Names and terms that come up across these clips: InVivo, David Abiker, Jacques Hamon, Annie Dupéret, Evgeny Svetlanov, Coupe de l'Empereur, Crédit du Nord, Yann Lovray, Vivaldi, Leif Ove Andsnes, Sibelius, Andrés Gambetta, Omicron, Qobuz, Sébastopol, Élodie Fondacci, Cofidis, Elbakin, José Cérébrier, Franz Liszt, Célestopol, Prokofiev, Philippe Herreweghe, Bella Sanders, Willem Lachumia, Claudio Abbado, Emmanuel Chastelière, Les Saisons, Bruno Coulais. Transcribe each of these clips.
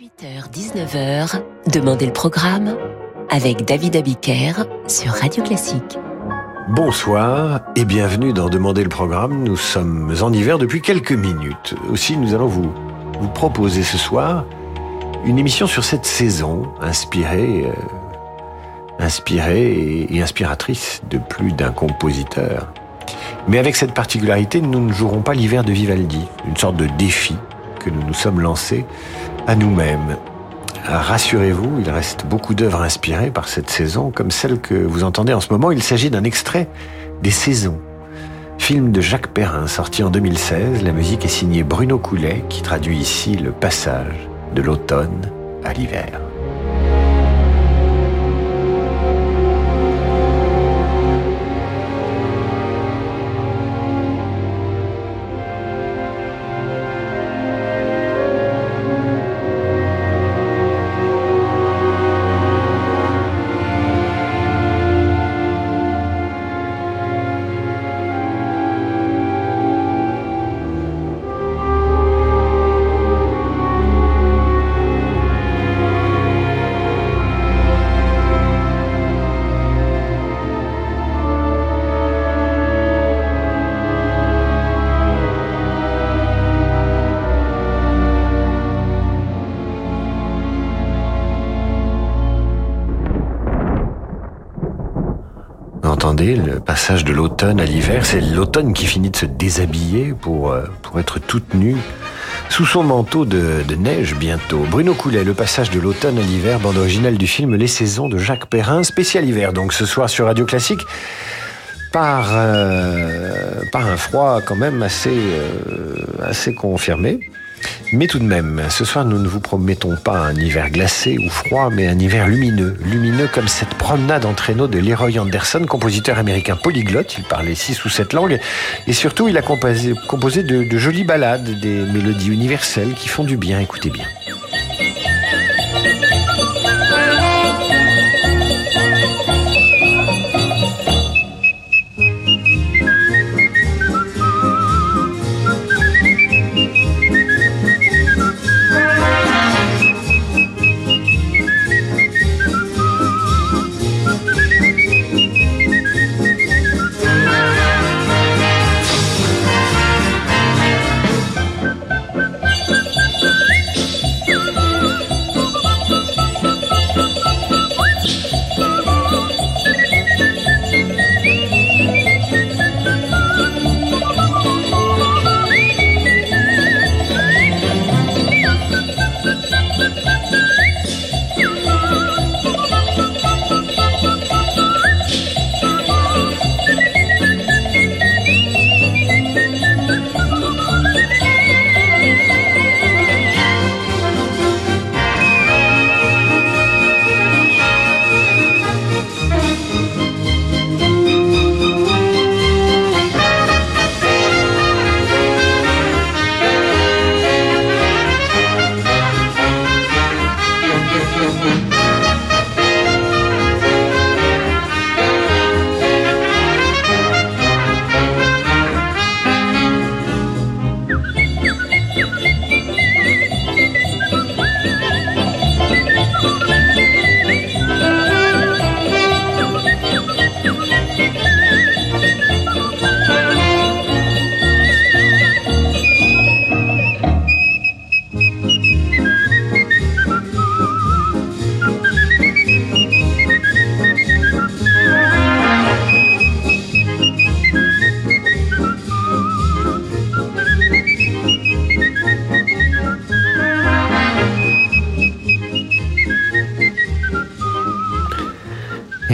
18h-19h, Demandez le programme avec David Abiker sur Radio Classique. Bonsoir et bienvenue dans Demandez le programme. Nous sommes en hiver depuis quelques minutes. Aussi, nous allons vous proposer ce soir une émission sur cette saison inspirée et inspiratrice de plus d'un compositeur. Mais avec cette particularité, nous ne jouerons pas l'hiver de Vivaldi, une sorte de défi que nous nous sommes lancés à nous-mêmes. Rassurez-vous, il reste beaucoup d'œuvres inspirées par cette saison, comme celle que vous entendez en ce moment. Il s'agit d'un extrait des Saisons, film de Jacques Perrin, sorti en 2016. La musique est signée Bruno Coulais, qui traduit ici le passage de l'automne à l'hiver. Le passage de l'automne à l'hiver, c'est l'automne qui finit de se déshabiller pour être toute nue sous son manteau de neige bientôt. Bruno Coulais, le passage de l'automne à l'hiver, bande originale du film Les Saisons de Jacques Perrin, spécial hiver donc ce soir sur Radio Classique, par un froid quand même assez confirmé. Mais tout de même, ce soir, nous ne vous promettons pas un hiver glacé ou froid, mais un hiver lumineux. Lumineux comme cette promenade en traîneau de Leroy Anderson, compositeur américain polyglotte. Il parlait 6 ou 7 langues. Et surtout, il a composé de jolies ballades, des mélodies universelles qui font du bien. Écoutez bien.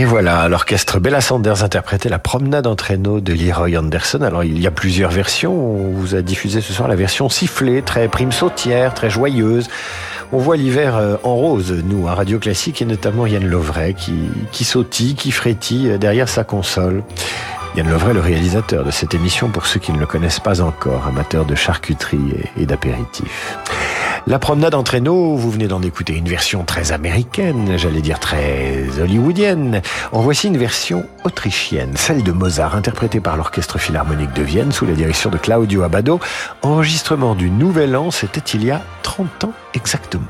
Voilà, l'orchestre Bella Sanders interprétait la promenade en traîneau de Leroy Anderson. Alors, il y a plusieurs versions. On vous a diffusé ce soir la version sifflée, très prime sautière, très joyeuse. On voit l'hiver en rose, nous, à Radio Classique, et notamment Yann Lovray qui sautille, qui frétille derrière sa console. Yann Lovray, le réalisateur de cette émission, pour ceux qui ne le connaissent pas encore, amateur de charcuterie et d'apéritifs. La promenade en traîneau, vous venez d'en écouter une version très américaine, j'allais dire très hollywoodienne. En voici une version autrichienne, celle de Mozart, interprétée par l'Orchestre Philharmonique de Vienne sous la direction de Claudio Abbado. Enregistrement du Nouvel An, c'était il y a 30 ans exactement.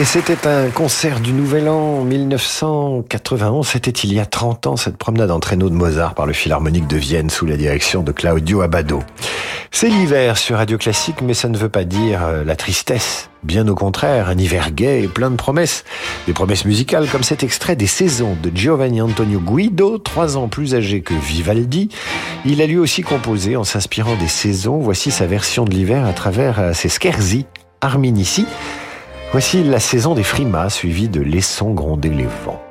Et c'était un concert du Nouvel An 1991. C'était il y a 30 ans, cette promenade en traîneau de Mozart par le Philharmonique de Vienne sous la direction de Claudio Abbado. C'est l'hiver sur Radio Classique, mais ça ne veut pas dire la tristesse. Bien au contraire, un hiver gai et plein de promesses. Des promesses musicales comme cet extrait des Saisons de Giovanni Antonio Guido, 3 ans plus âgé que Vivaldi. Il a lui aussi composé en s'inspirant des saisons. Voici sa version de l'hiver à travers ses scherzi arminici. Voici la saison des frimas, suivie de Laissons gronder les vents.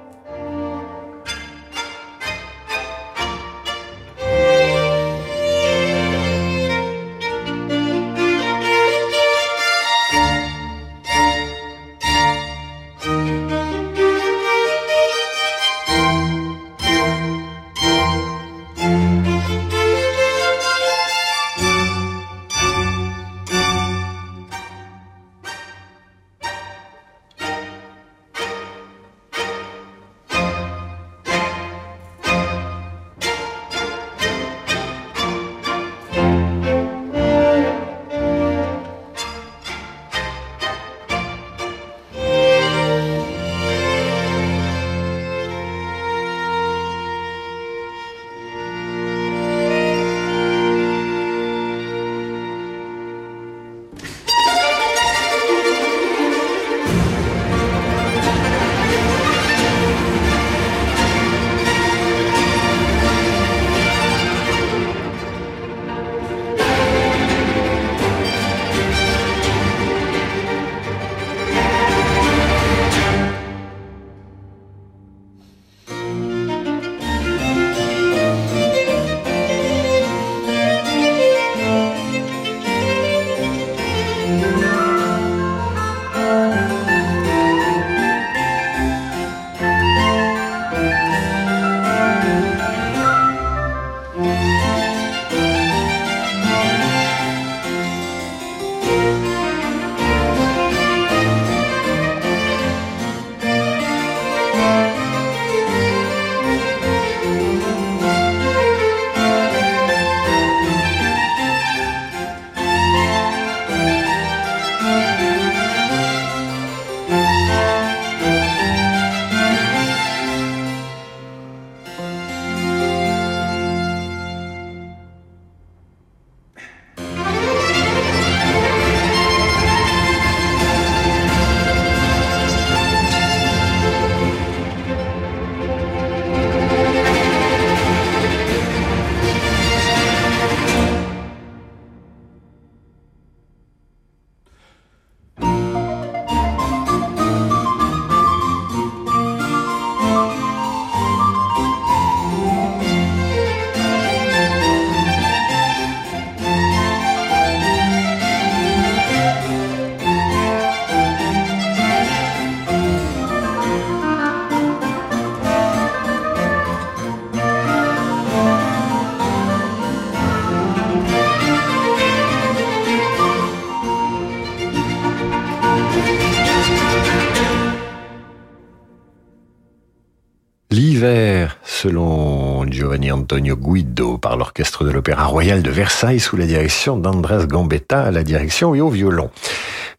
Selon Giovanni Antonio Guido, par l'orchestre de l'Opéra Royal de Versailles sous la direction d'Andrés Gambetta à la direction et au violon.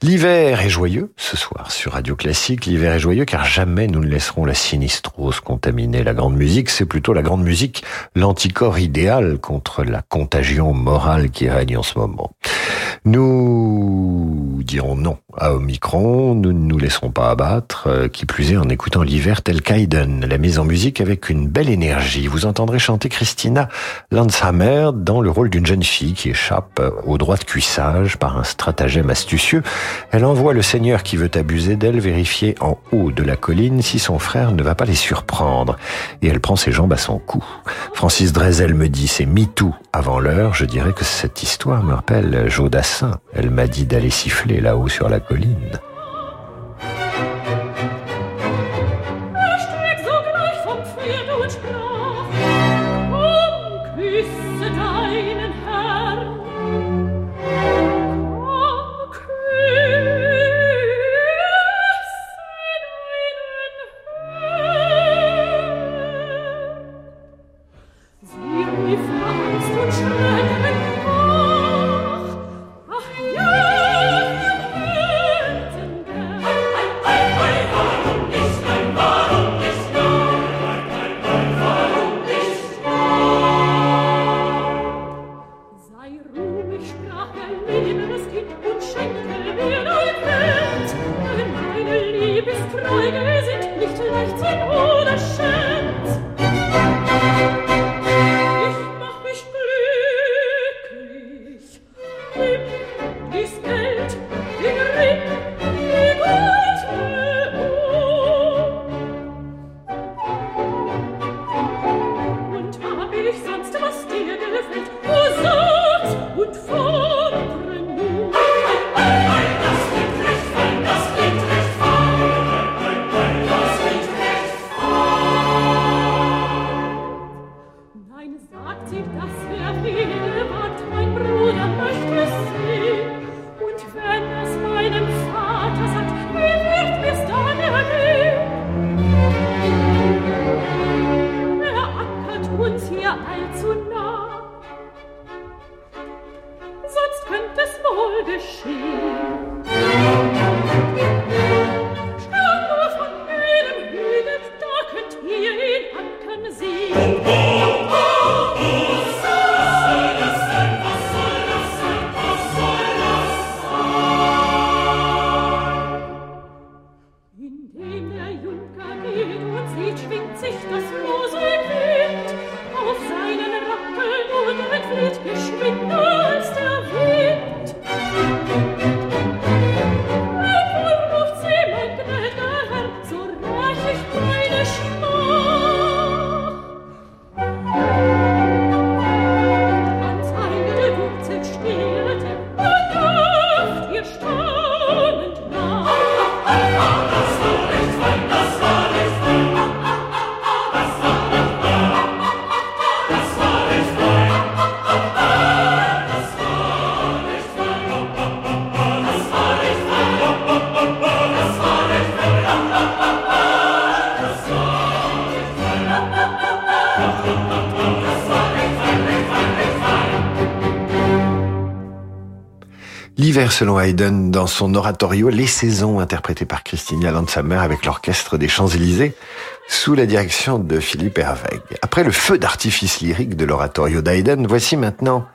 L'hiver est joyeux ce soir sur Radio Classique. L'hiver est joyeux car jamais nous ne laisserons la sinistrose contaminer la grande musique. C'est plutôt la grande musique, l'anticorps idéal contre la contagion morale qui règne en ce moment. Nous dirons non à Omicron, nous ne nous laisserons pas abattre, qui plus est en écoutant l'hiver tel qu'Haydn, la mise en musique avec une belle énergie. Vous entendrez chanter Christina Landshamer dans le rôle d'une jeune fille qui échappe au droit de cuissage par un stratagème astucieux. Elle envoie le seigneur qui veut abuser d'elle vérifier en haut de la colline si son frère ne va pas les surprendre. Et elle prend ses jambes à son cou. Francis Drezel me dit « c'est MeToo avant l'heure ». Je dirais que cette histoire me rappelle Joe Dassin. Elle m'a dit d'aller siffler là-haut sur la colline. L'hiver selon Haydn dans son oratorio Les Saisons, interprété par Christina Landshamer avec l'orchestre des Champs-Élysées sous la direction de Philippe Herreweghe. Après le feu d'artifice lyrique de l'oratorio d'Haydn, voici maintenant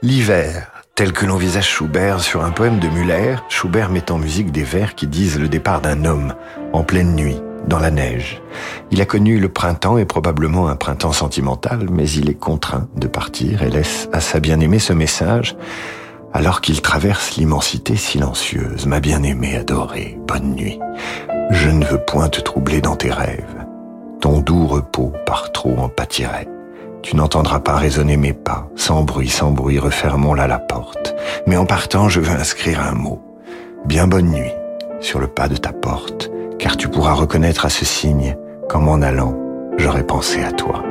l'hiver, tel que l'envisage Schubert sur un poème de Müller. Schubert met en musique des vers qui disent le départ d'un homme en pleine nuit, dans la neige. Il a connu le printemps et probablement un printemps sentimental, mais il est contraint de partir et laisse à sa bien-aimée ce message alors qu'il traverse l'immensité silencieuse. « Ma bien-aimée adorée, bonne nuit. Je ne veux point te troubler dans tes rêves. Ton doux repos par trop en pâtirait. Tu n'entendras pas résonner mes pas. Sans bruit, refermons-la la porte. Mais en partant, je veux inscrire un mot. Bien bonne nuit, sur le pas de ta porte, car tu pourras reconnaître à ce signe comme en allant, j'aurais pensé à toi. »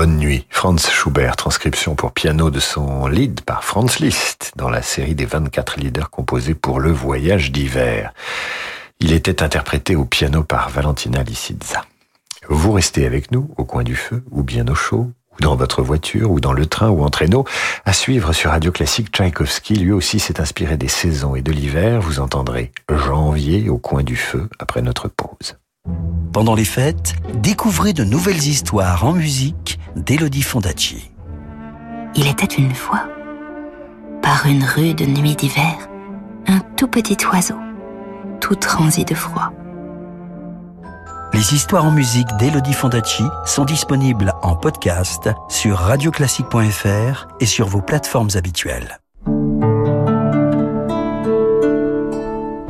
Bonne nuit, Franz Schubert, transcription pour piano de son lied par Franz Liszt dans la série des 24 lieder composés pour le voyage d'hiver. Il était interprété au piano par Valentina Lisitsa. Vous restez avec nous au coin du feu, ou bien au chaud, ou dans votre voiture, ou dans le train, ou en traîneau. À suivre sur Radio Classique, Tchaïkovski, lui aussi, s'est inspiré des saisons et de l'hiver. Vous entendrez Janvier au coin du feu après notre pause. Pendant les fêtes, découvrez de nouvelles histoires en musique d'Élodie Fondacci. Il était une fois, par une rude nuit d'hiver, un tout petit oiseau, tout transi de froid. Les histoires en musique d'Élodie Fondacci sont disponibles en podcast sur radioclassique.fr et sur vos plateformes habituelles.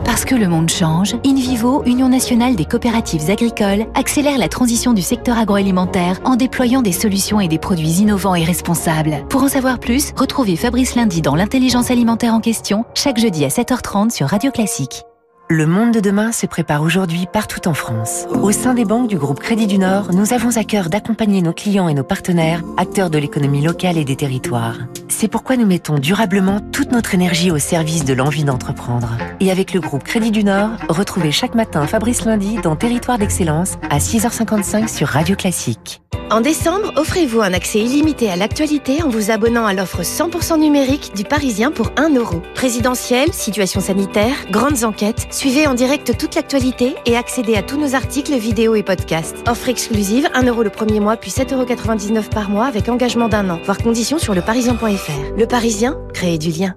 Parce que le monde change, InVivo, Union nationale des coopératives agricoles, accélère la transition du secteur agroalimentaire en déployant des solutions et des produits innovants et responsables. Pour en savoir plus, retrouvez Fabrice Lundy dans l'intelligence alimentaire en question, chaque jeudi à 7h30 sur Radio Classique. Le monde de demain se prépare aujourd'hui partout en France. Au sein des banques du groupe Crédit du Nord, nous avons à cœur d'accompagner nos clients et nos partenaires, acteurs de l'économie locale et des territoires. C'est pourquoi nous mettons durablement toute notre énergie au service de l'envie d'entreprendre. Et avec le groupe Crédit du Nord, retrouvez chaque matin Fabrice Lundy dans Territoire d'Excellence à 6h55 sur Radio Classique. En décembre, offrez-vous un accès illimité à l'actualité en vous abonnant à l'offre 100% numérique du Parisien pour 1€. Présidentielle, situation sanitaire, grandes enquêtes, suivez en direct toute l'actualité et accédez à tous nos articles, vidéos et podcasts. Offre exclusive, 1€ le premier mois puis 7,99€ par mois avec engagement d'1 an. Voir conditions sur leparisien.fr. Le Parisien, créez du lien.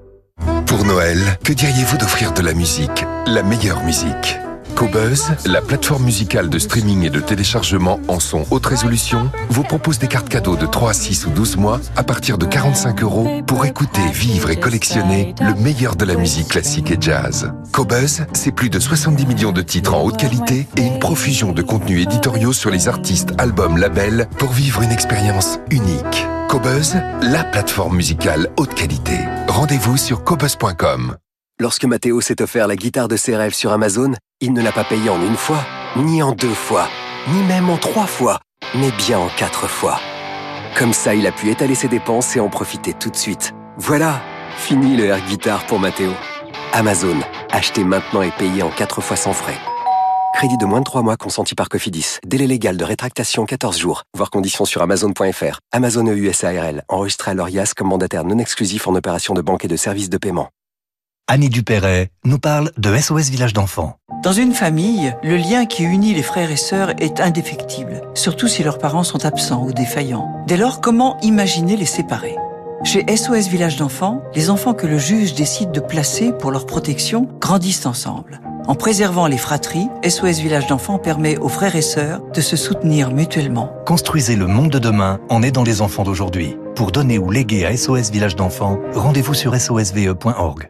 Pour Noël, que diriez-vous d'offrir de la musique, la meilleure musique ? Qobuz, la plateforme musicale de streaming et de téléchargement en son haute résolution, vous propose des cartes cadeaux de 3 à 6 ou 12 mois à partir de 45€ pour écouter, vivre et collectionner le meilleur de la musique classique et jazz. Qobuz, c'est plus de 70 millions de titres en haute qualité et une profusion de contenus éditoriaux sur les artistes, albums, labels pour vivre une expérience unique. Qobuz, la plateforme musicale haute qualité. Rendez-vous sur qobuz.com. Lorsque Mathéo s'est offert la guitare de ses rêves sur Amazon, il ne l'a pas payée en une fois, ni en 2 fois, ni même en 3 fois, mais bien en 4 fois. Comme ça, il a pu étaler ses dépenses et en profiter tout de suite. Voilà, fini le air guitare pour Mathéo. Amazon, achetez maintenant et payez en 4 fois sans frais. Crédit de moins de 3 mois consenti par Cofidis. Délai légal de rétractation 14 jours. Voir conditions sur Amazon.fr. Amazon EUSARL, enregistré à l'ORIAS comme mandataire non exclusif en opération de banque et de services de paiement. Annie Dupéret nous parle de SOS Village d'Enfants. Dans une famille, le lien qui unit les frères et sœurs est indéfectible, surtout si leurs parents sont absents ou défaillants. Dès lors, comment imaginer les séparer ? Chez SOS Village d'Enfants, les enfants que le juge décide de placer pour leur protection grandissent ensemble. En préservant les fratries, SOS Village d'Enfants permet aux frères et sœurs de se soutenir mutuellement. Construisez le monde de demain en aidant les enfants d'aujourd'hui. Pour donner ou léguer à SOS Village d'Enfants, rendez-vous sur sosve.org.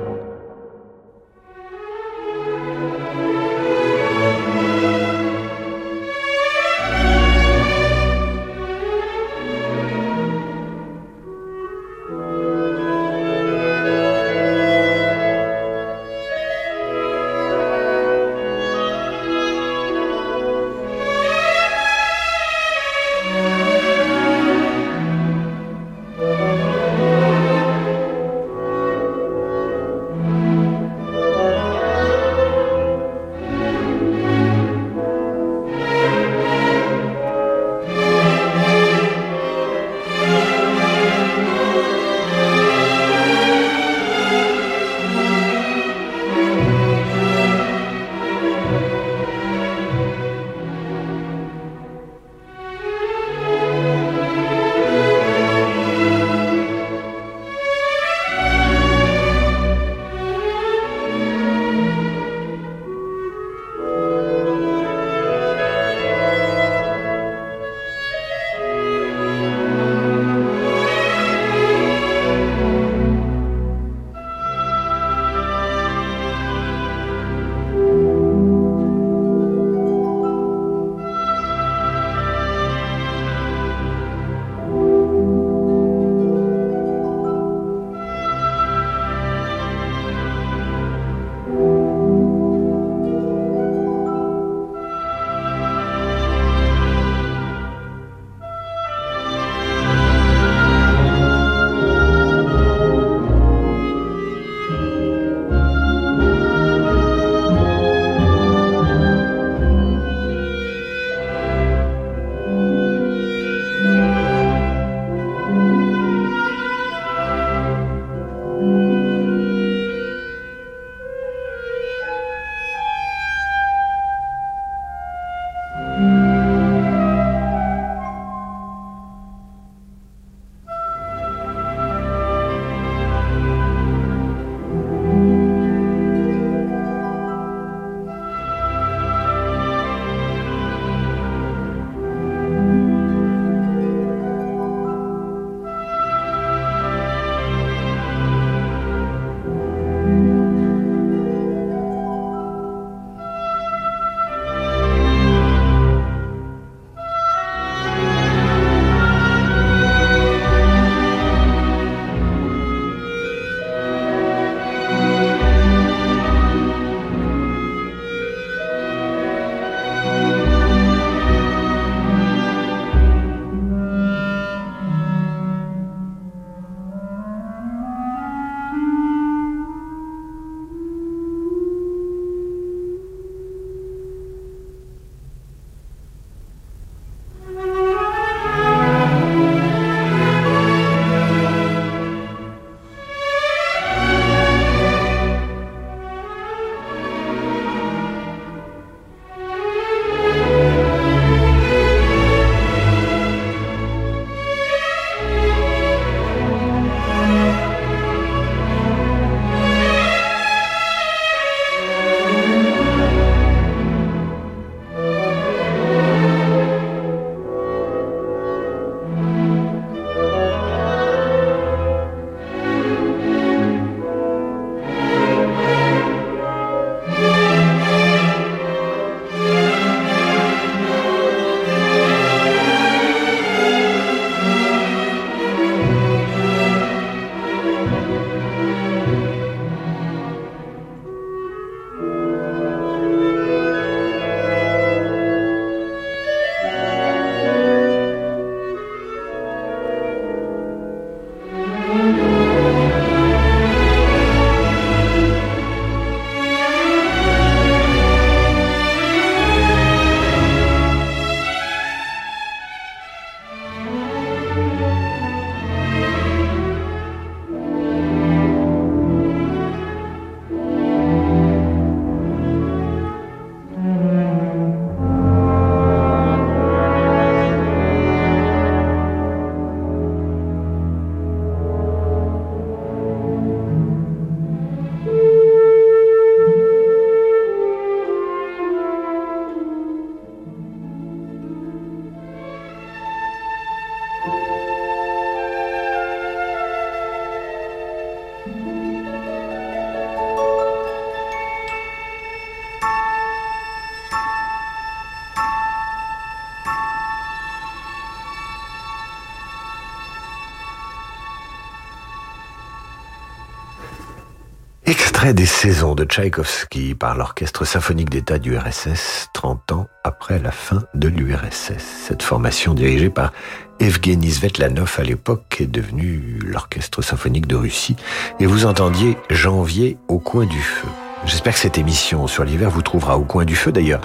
Extrait des Saisons de Tchaïkovski par l'Orchestre symphonique d'État du RSS, 30 ans après la fin de l'URSS. Cette formation dirigée par Evgeny Svetlanov à l'époque est devenue l'Orchestre symphonique de Russie et vous entendiez Janvier au coin du feu. J'espère que cette émission sur l'hiver vous trouvera au coin du feu. D'ailleurs,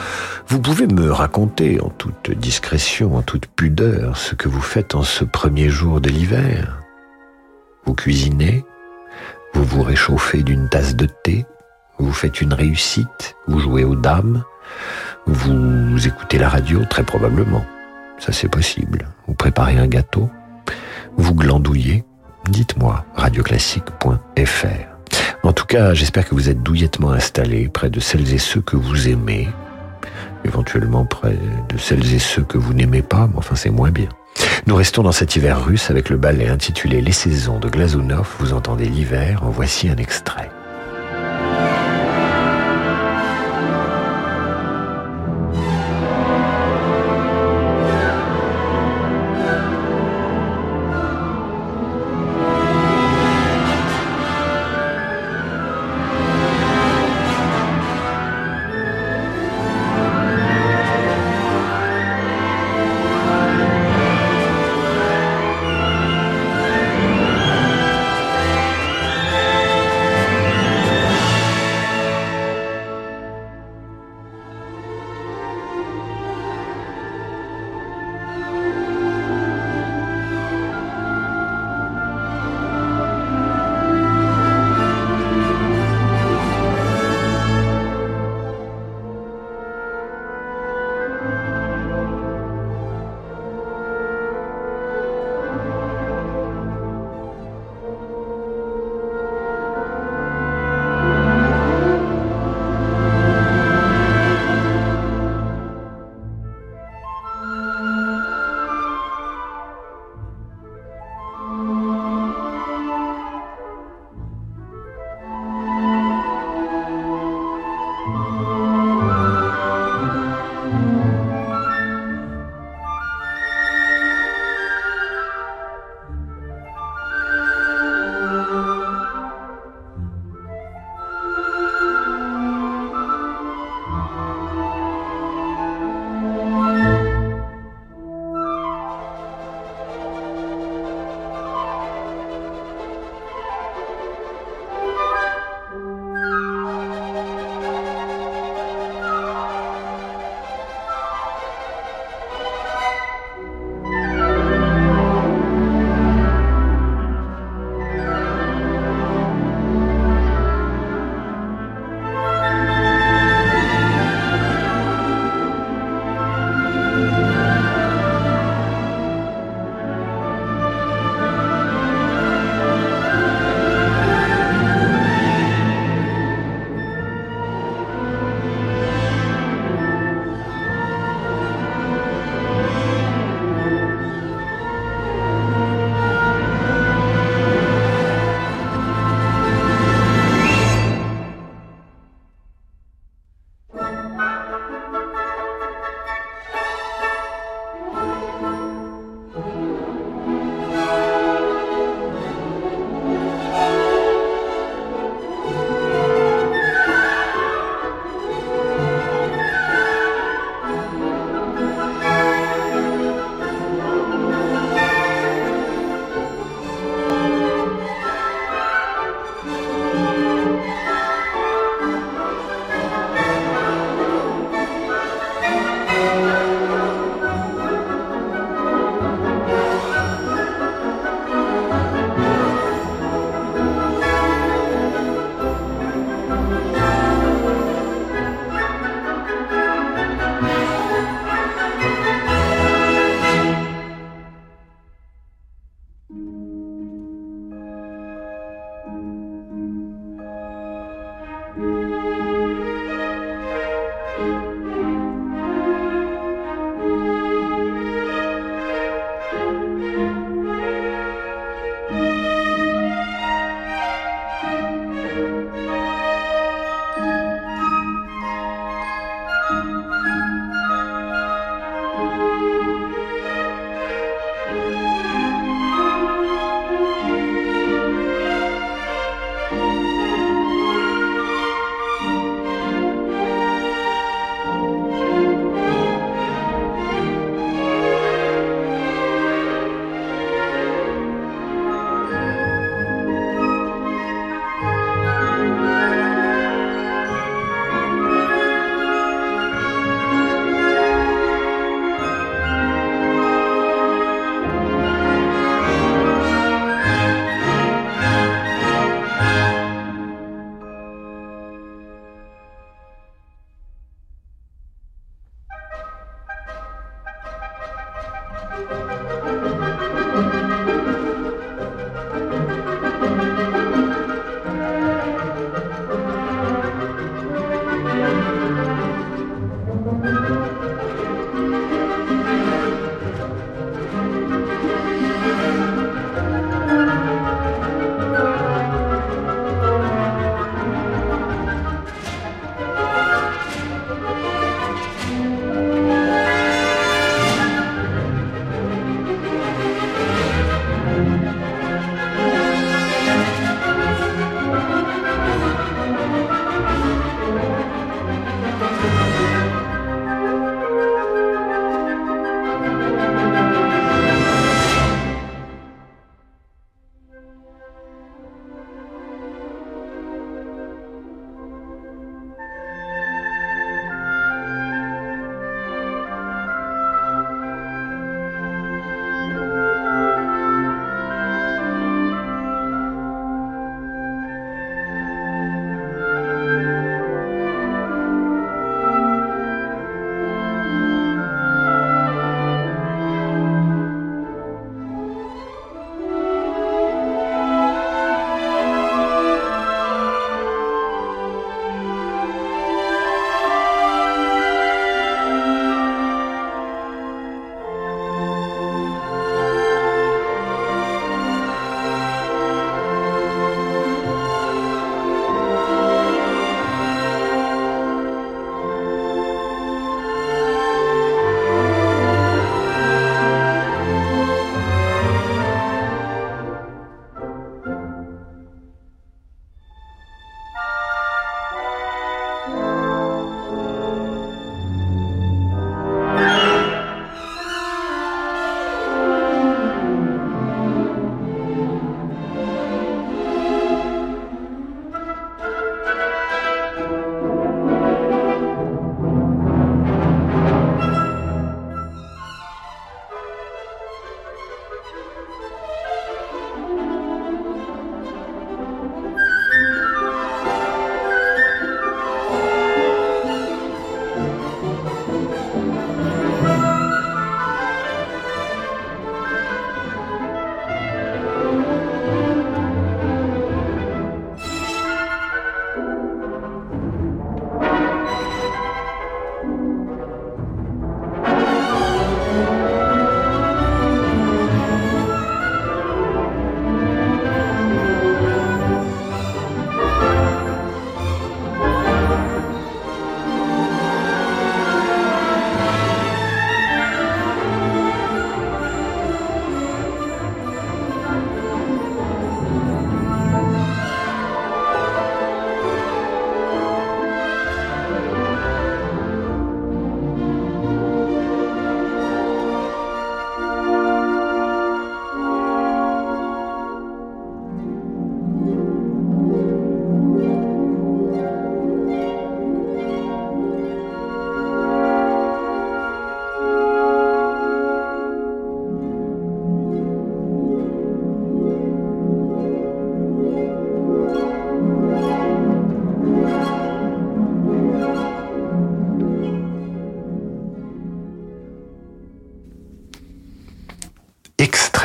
vous pouvez me raconter en toute discrétion, en toute pudeur, ce que vous faites en ce premier jour de l'hiver. Vous cuisinez? Vous vous réchauffez d'une tasse de thé, vous faites une réussite, vous jouez aux dames, vous écoutez la radio, très probablement, ça c'est possible. Vous préparez un gâteau, vous glandouillez, dites-moi, radioclassique.fr. En tout cas, j'espère que vous êtes douillettement installés près de celles et ceux que vous aimez, éventuellement près de celles et ceux que vous n'aimez pas, mais enfin c'est moins bien. Nous restons dans cet hiver russe avec le ballet intitulé « Les Saisons » de Glazounov. Vous entendez l'hiver, en voici un extrait.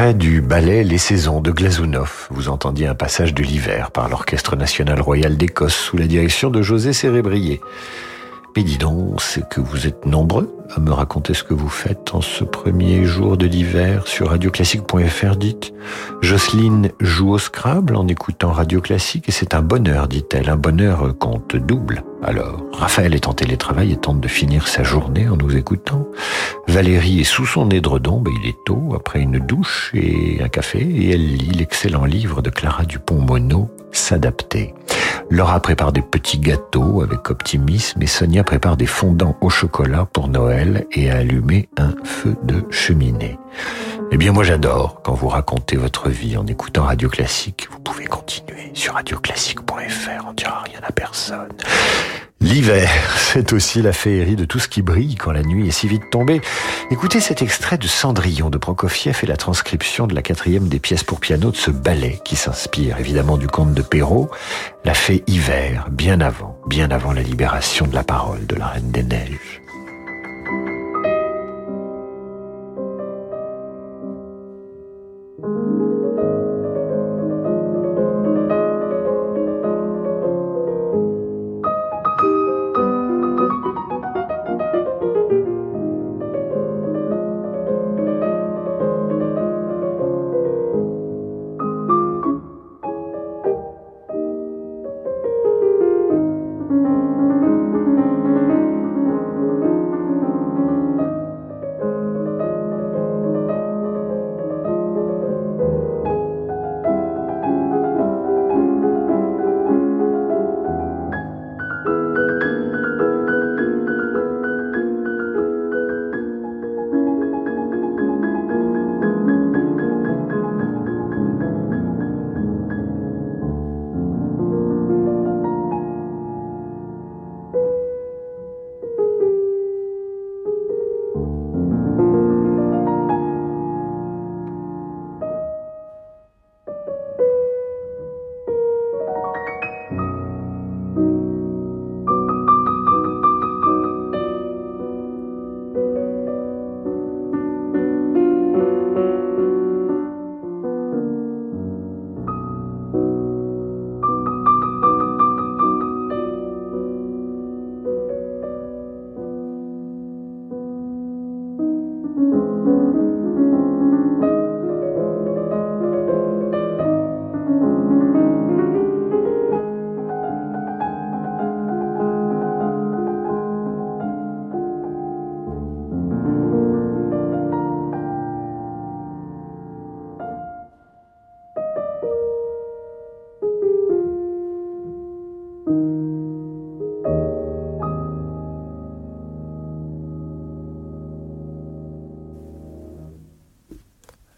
extrait du ballet Les Saisons de Glazounov. Vous entendiez un passage de l'hiver par l'Orchestre National Royal d'Écosse sous la direction de José Cérébrier. Mais dis donc, c'est que vous êtes nombreux à me raconter ce que vous faites en ce premier jour de l'hiver sur radioclassique.fr, dites. Jocelyne joue au Scrabble en écoutant Radio Classique et c'est un bonheur, dit-elle, un bonheur compte double. Alors, Raphaël est en télétravail et tente de finir sa journée en nous écoutant. Valérie est sous son édredon, mais il est tôt, après une douche et un café, et elle lit l'excellent livre de Clara Dupont-Monod, S'adapter. Laura prépare des petits gâteaux avec optimisme et Sonia prépare des fondants au chocolat pour Noël et a allumé un feu de cheminée. Eh bien, moi, j'adore quand vous racontez votre vie en écoutant Radio Classique. Vous pouvez continuer sur radioclassique.fr, on dira rien à personne. L'hiver, c'est aussi la féerie de tout ce qui brille quand la nuit est si vite tombée. Écoutez cet extrait de Cendrillon de Prokofiev et la transcription de la 4e des pièces pour piano de ce ballet qui s'inspire évidemment du conte de Perrault, La Fée Hiver, bien avant la libération de la parole de la Reine des Neiges.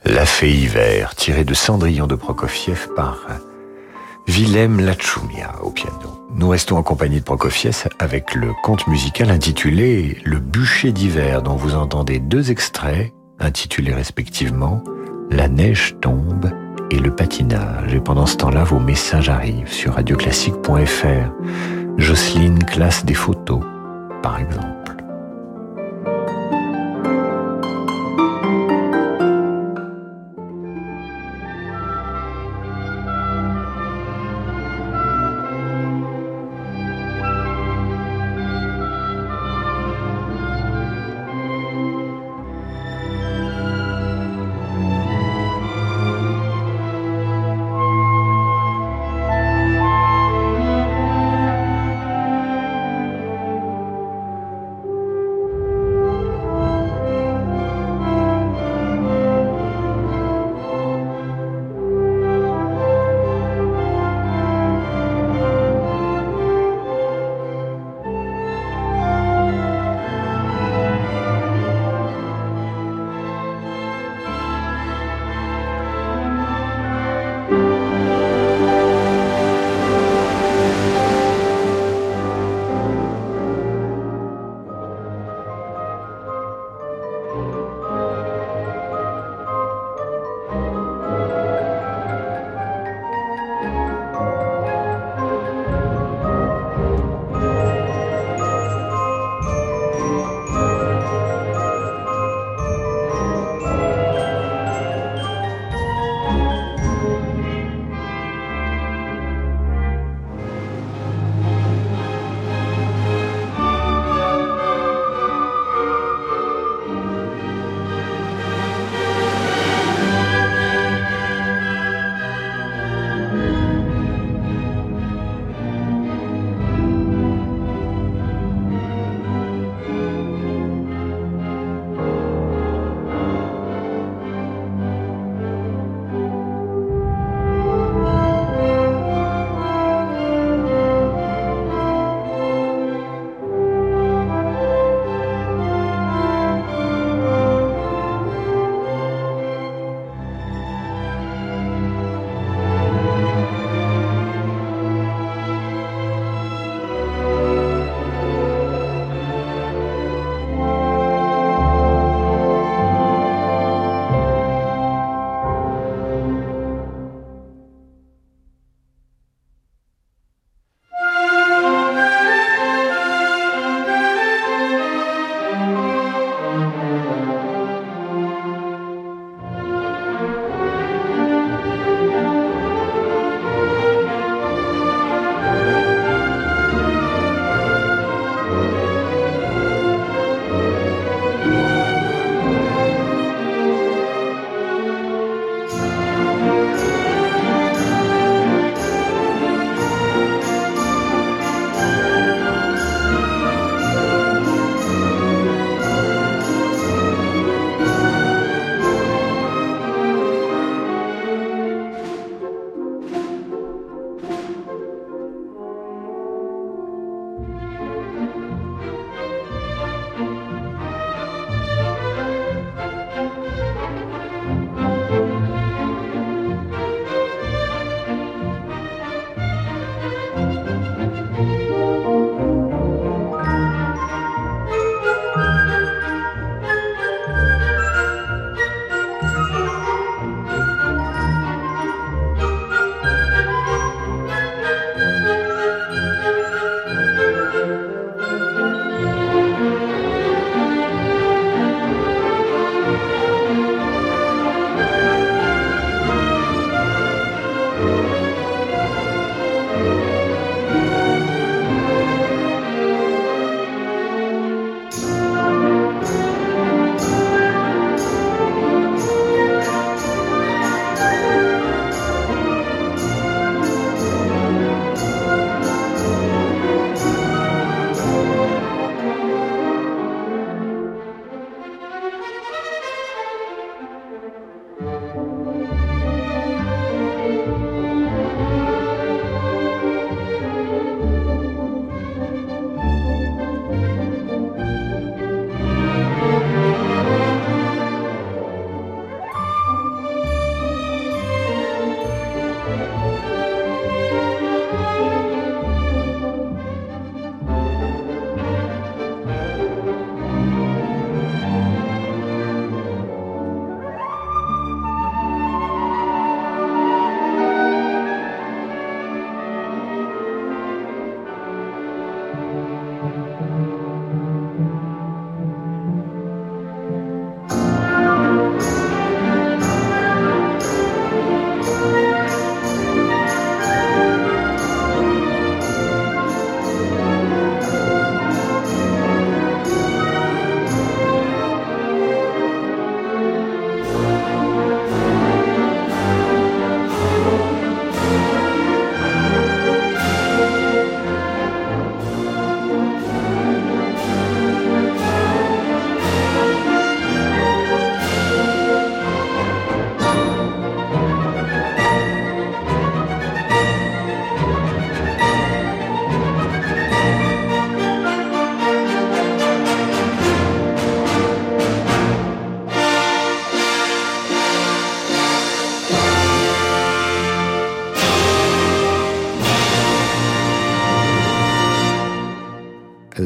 La Fée Hiver, tirée de Cendrillon de Prokofiev par Willem Lachumia au piano. Nous restons en compagnie de Prokofiev avec le conte musical intitulé Le Bûcher d'hiver, dont vous entendez deux extraits intitulés respectivement La neige tombe et le patinage. Et pendant ce temps-là, vos messages arrivent sur radioclassique.fr. Jocelyne classe des photos, par exemple.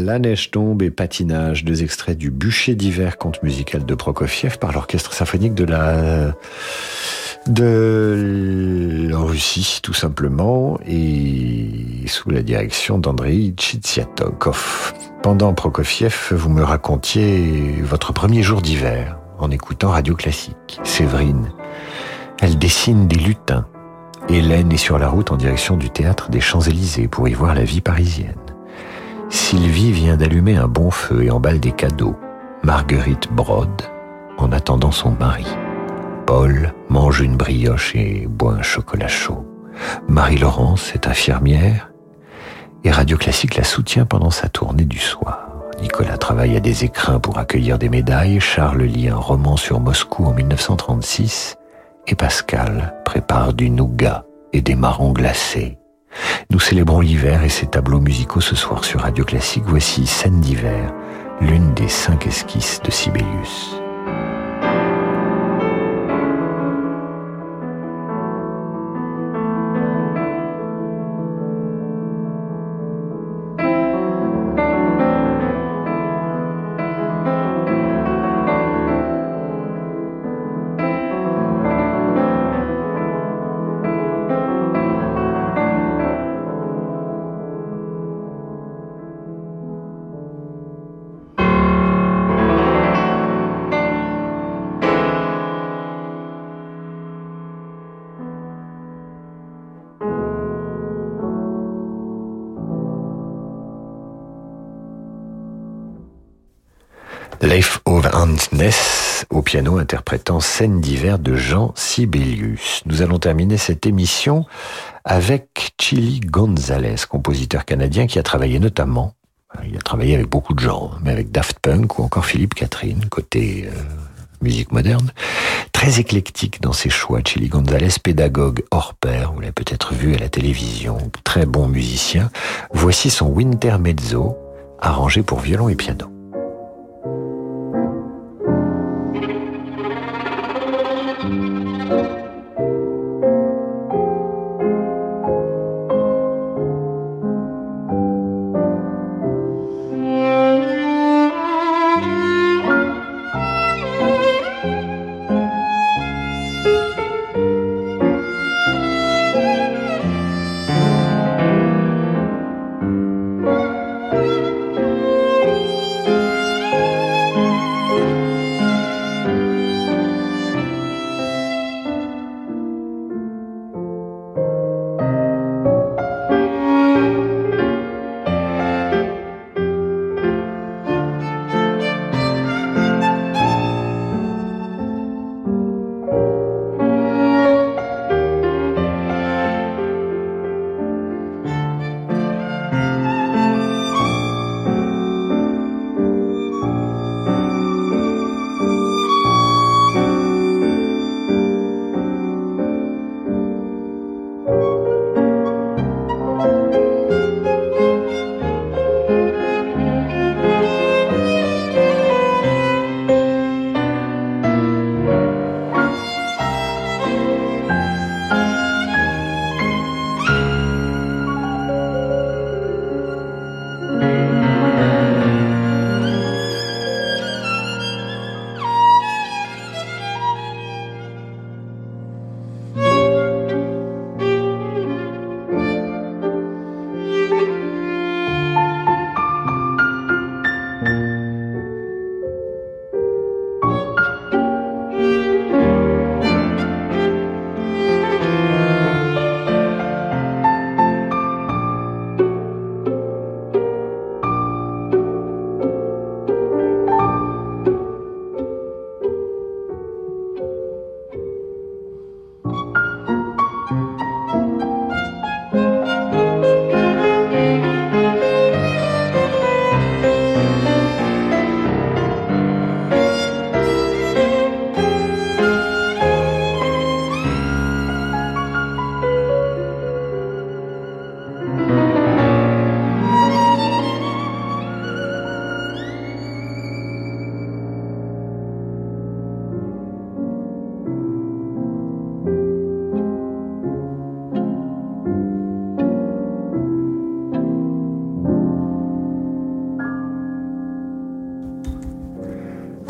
La neige tombe et Patinage, deux extraits du Bûcher d'hiver, conte musical de Prokofiev par l'orchestre symphonique de la Russie, tout simplement, et sous la direction d'Andrei Tchitsiatokov. Pendant Prokofiev, vous me racontiez votre premier jour d'hiver en écoutant Radio Classique. Séverine, elle dessine des lutins. Hélène est sur la route en direction du théâtre des Champs-Élysées pour y voir la vie parisienne. Sylvie vient d'allumer un bon feu et emballe des cadeaux. Marguerite brode en attendant son mari. Paul mange une brioche et boit un chocolat chaud. Marie-Laurence est infirmière et Radio Classique la soutient pendant sa tournée du soir. Nicolas travaille à des écrins pour accueillir des médailles. Charles lit un roman sur Moscou en 1936. Et Pascal prépare du nougat et des marrons glacés. Nous célébrons l'hiver et ses tableaux musicaux ce soir sur Radio Classique. Voici Scène d'hiver, l'une des 5 esquisses de Sibelius. Leif Ove Andsnes au piano interprétant Scène d'hiver de Jean Sibelius. Nous allons terminer cette émission avec Chili Gonzales, compositeur canadien qui a travaillé notamment, il a travaillé avec beaucoup de gens, mais avec Daft Punk ou encore Philippe Catherine, côté musique moderne. Très éclectique dans ses choix, Chili Gonzales, pédagogue hors pair, vous l'avez peut-être vu à la télévision, très bon musicien. Voici son Winter Mezzo, arrangé pour violon et piano.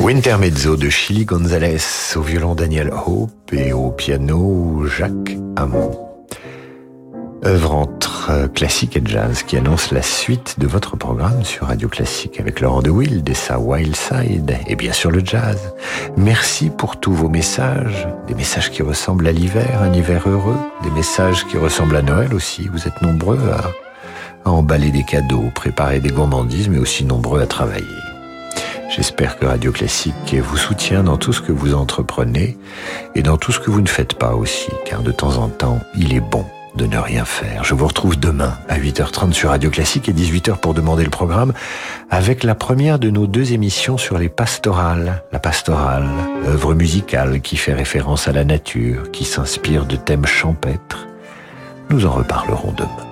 Wintermezzo de Chili Gonzales, au violon Daniel Hope et au piano Jacques Hamon. Œuvre entre classique et jazz qui annonce la suite de votre programme sur Radio Classique avec Laurent de Wilde et sa Wildside et bien sûr le jazz. Merci pour tous vos messages, des messages qui ressemblent à l'hiver, un hiver heureux, des messages qui ressemblent à Noël aussi. Vous êtes nombreux à emballer des cadeaux, préparer des gourmandises, mais aussi nombreux à travailler. J'espère que Radio Classique vous soutient dans tout ce que vous entreprenez et dans tout ce que vous ne faites pas aussi, car de temps en temps, il est bon de ne rien faire. Je vous retrouve demain à 8h30 sur Radio Classique et 18h pour demander le programme avec la première de nos deux émissions sur les pastorales. La pastorale, œuvre musicale qui fait référence à la nature, qui s'inspire de thèmes champêtres. Nous en reparlerons demain.